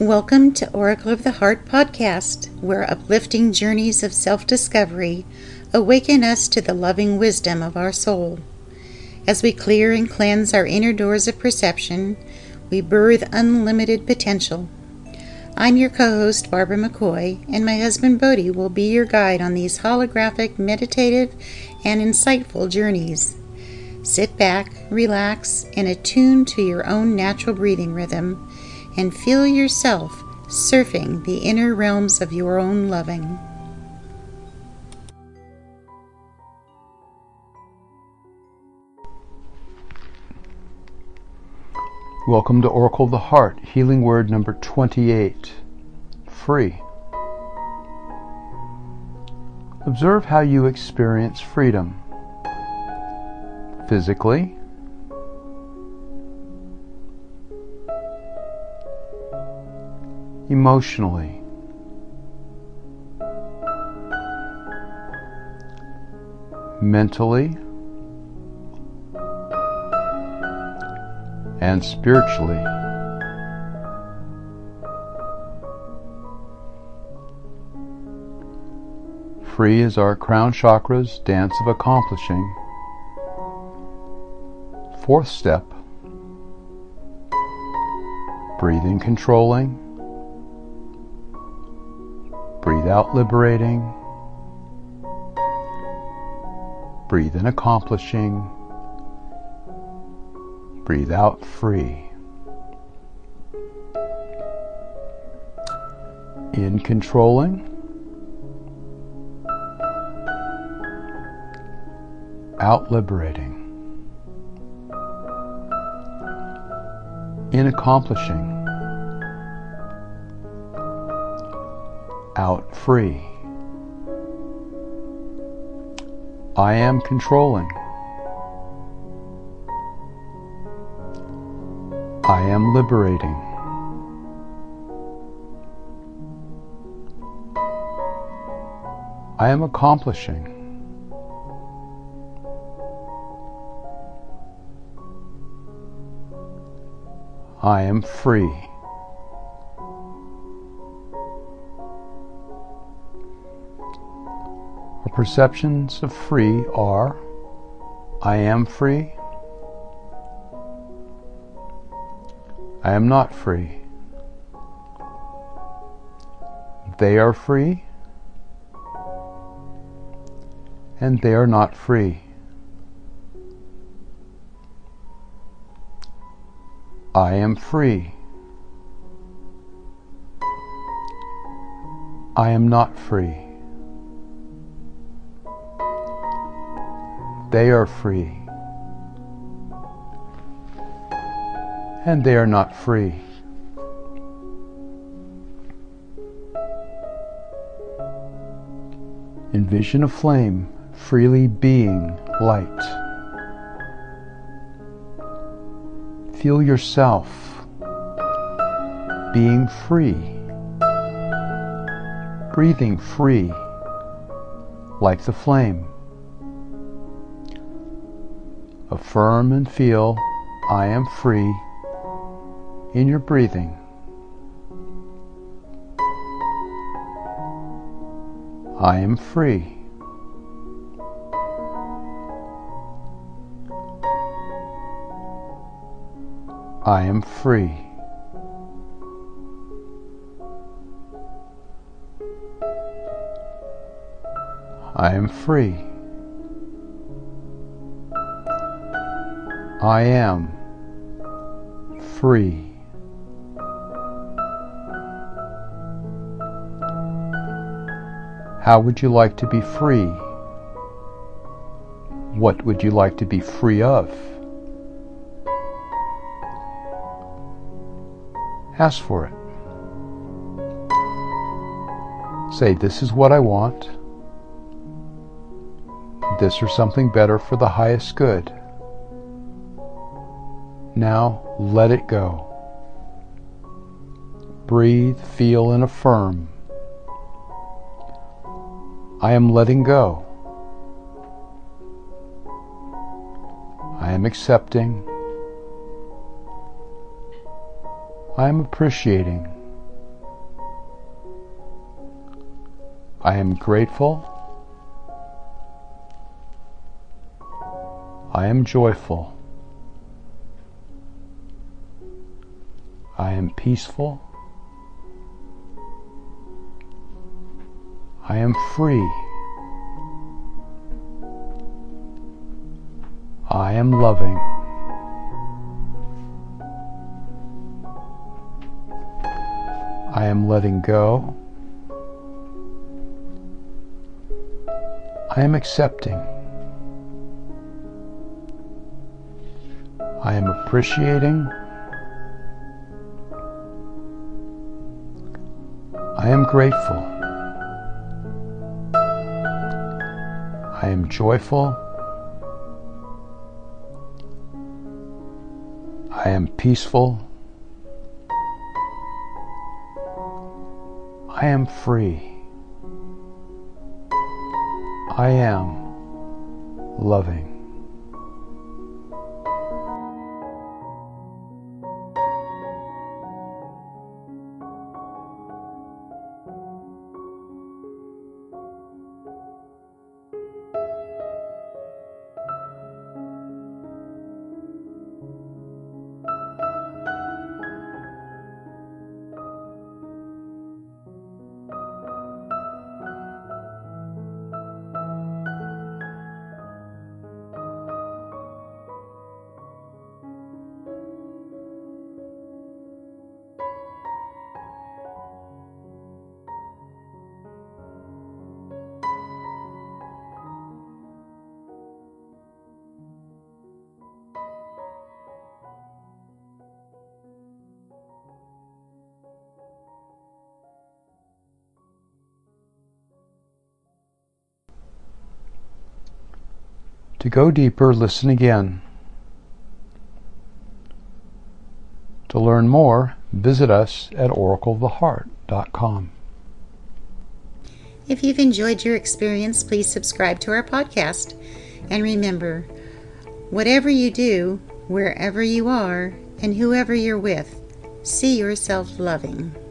Welcome to Oracle of the Heart podcast, where uplifting journeys of self-discovery awaken us to the loving wisdom of our soul. As we clear and cleanse our inner doors of perception, we birth unlimited potential. I'm your co-host, Barbara McCoy, and my husband, Bodhi, will be your guide on these holographic, meditative, and insightful journeys. Sit back, relax, and attune to your own natural breathing rhythm, and feel yourself surfing the inner realms of your own loving. Welcome to Oracle of the Heart, healing word number 28, free. Observe how you experience freedom. Physically, emotionally, mentally, and spiritually. Free is our crown chakra's dance of accomplishing. Fourth step, breathing controlling. Breathe out liberating, breathe in accomplishing, breathe out free, in controlling, out liberating, in accomplishing, out free. I am controlling. I am liberating. I am accomplishing. I am free. Perceptions of free are, I am free, I am not free, they are free, and they are not free. I am free, I am not free. They are free, and they are not free. Envision a flame freely being light. Feel yourself being free, breathing free like the flame. Affirm and feel, I am free, in your breathing. I am free. I am free. I am free. I am free. How would you like to be free? What would you like to be free of? Ask for it. Say, this is what I want. This or something better for the highest good. Now let it go. Breathe, feel, and affirm. I am letting go. I am accepting. I am appreciating. I am grateful. I am joyful. I am peaceful. I am free. I am loving. I am letting go. I am accepting. I am appreciating. I am grateful. I am joyful. I am peaceful. I am free. I am loving. To go deeper, listen again. To learn more, visit us at oracleoftheheart.com. If you've enjoyed your experience, please subscribe to our podcast. And remember, whatever you do, wherever you are, and whoever you're with, see yourself loving.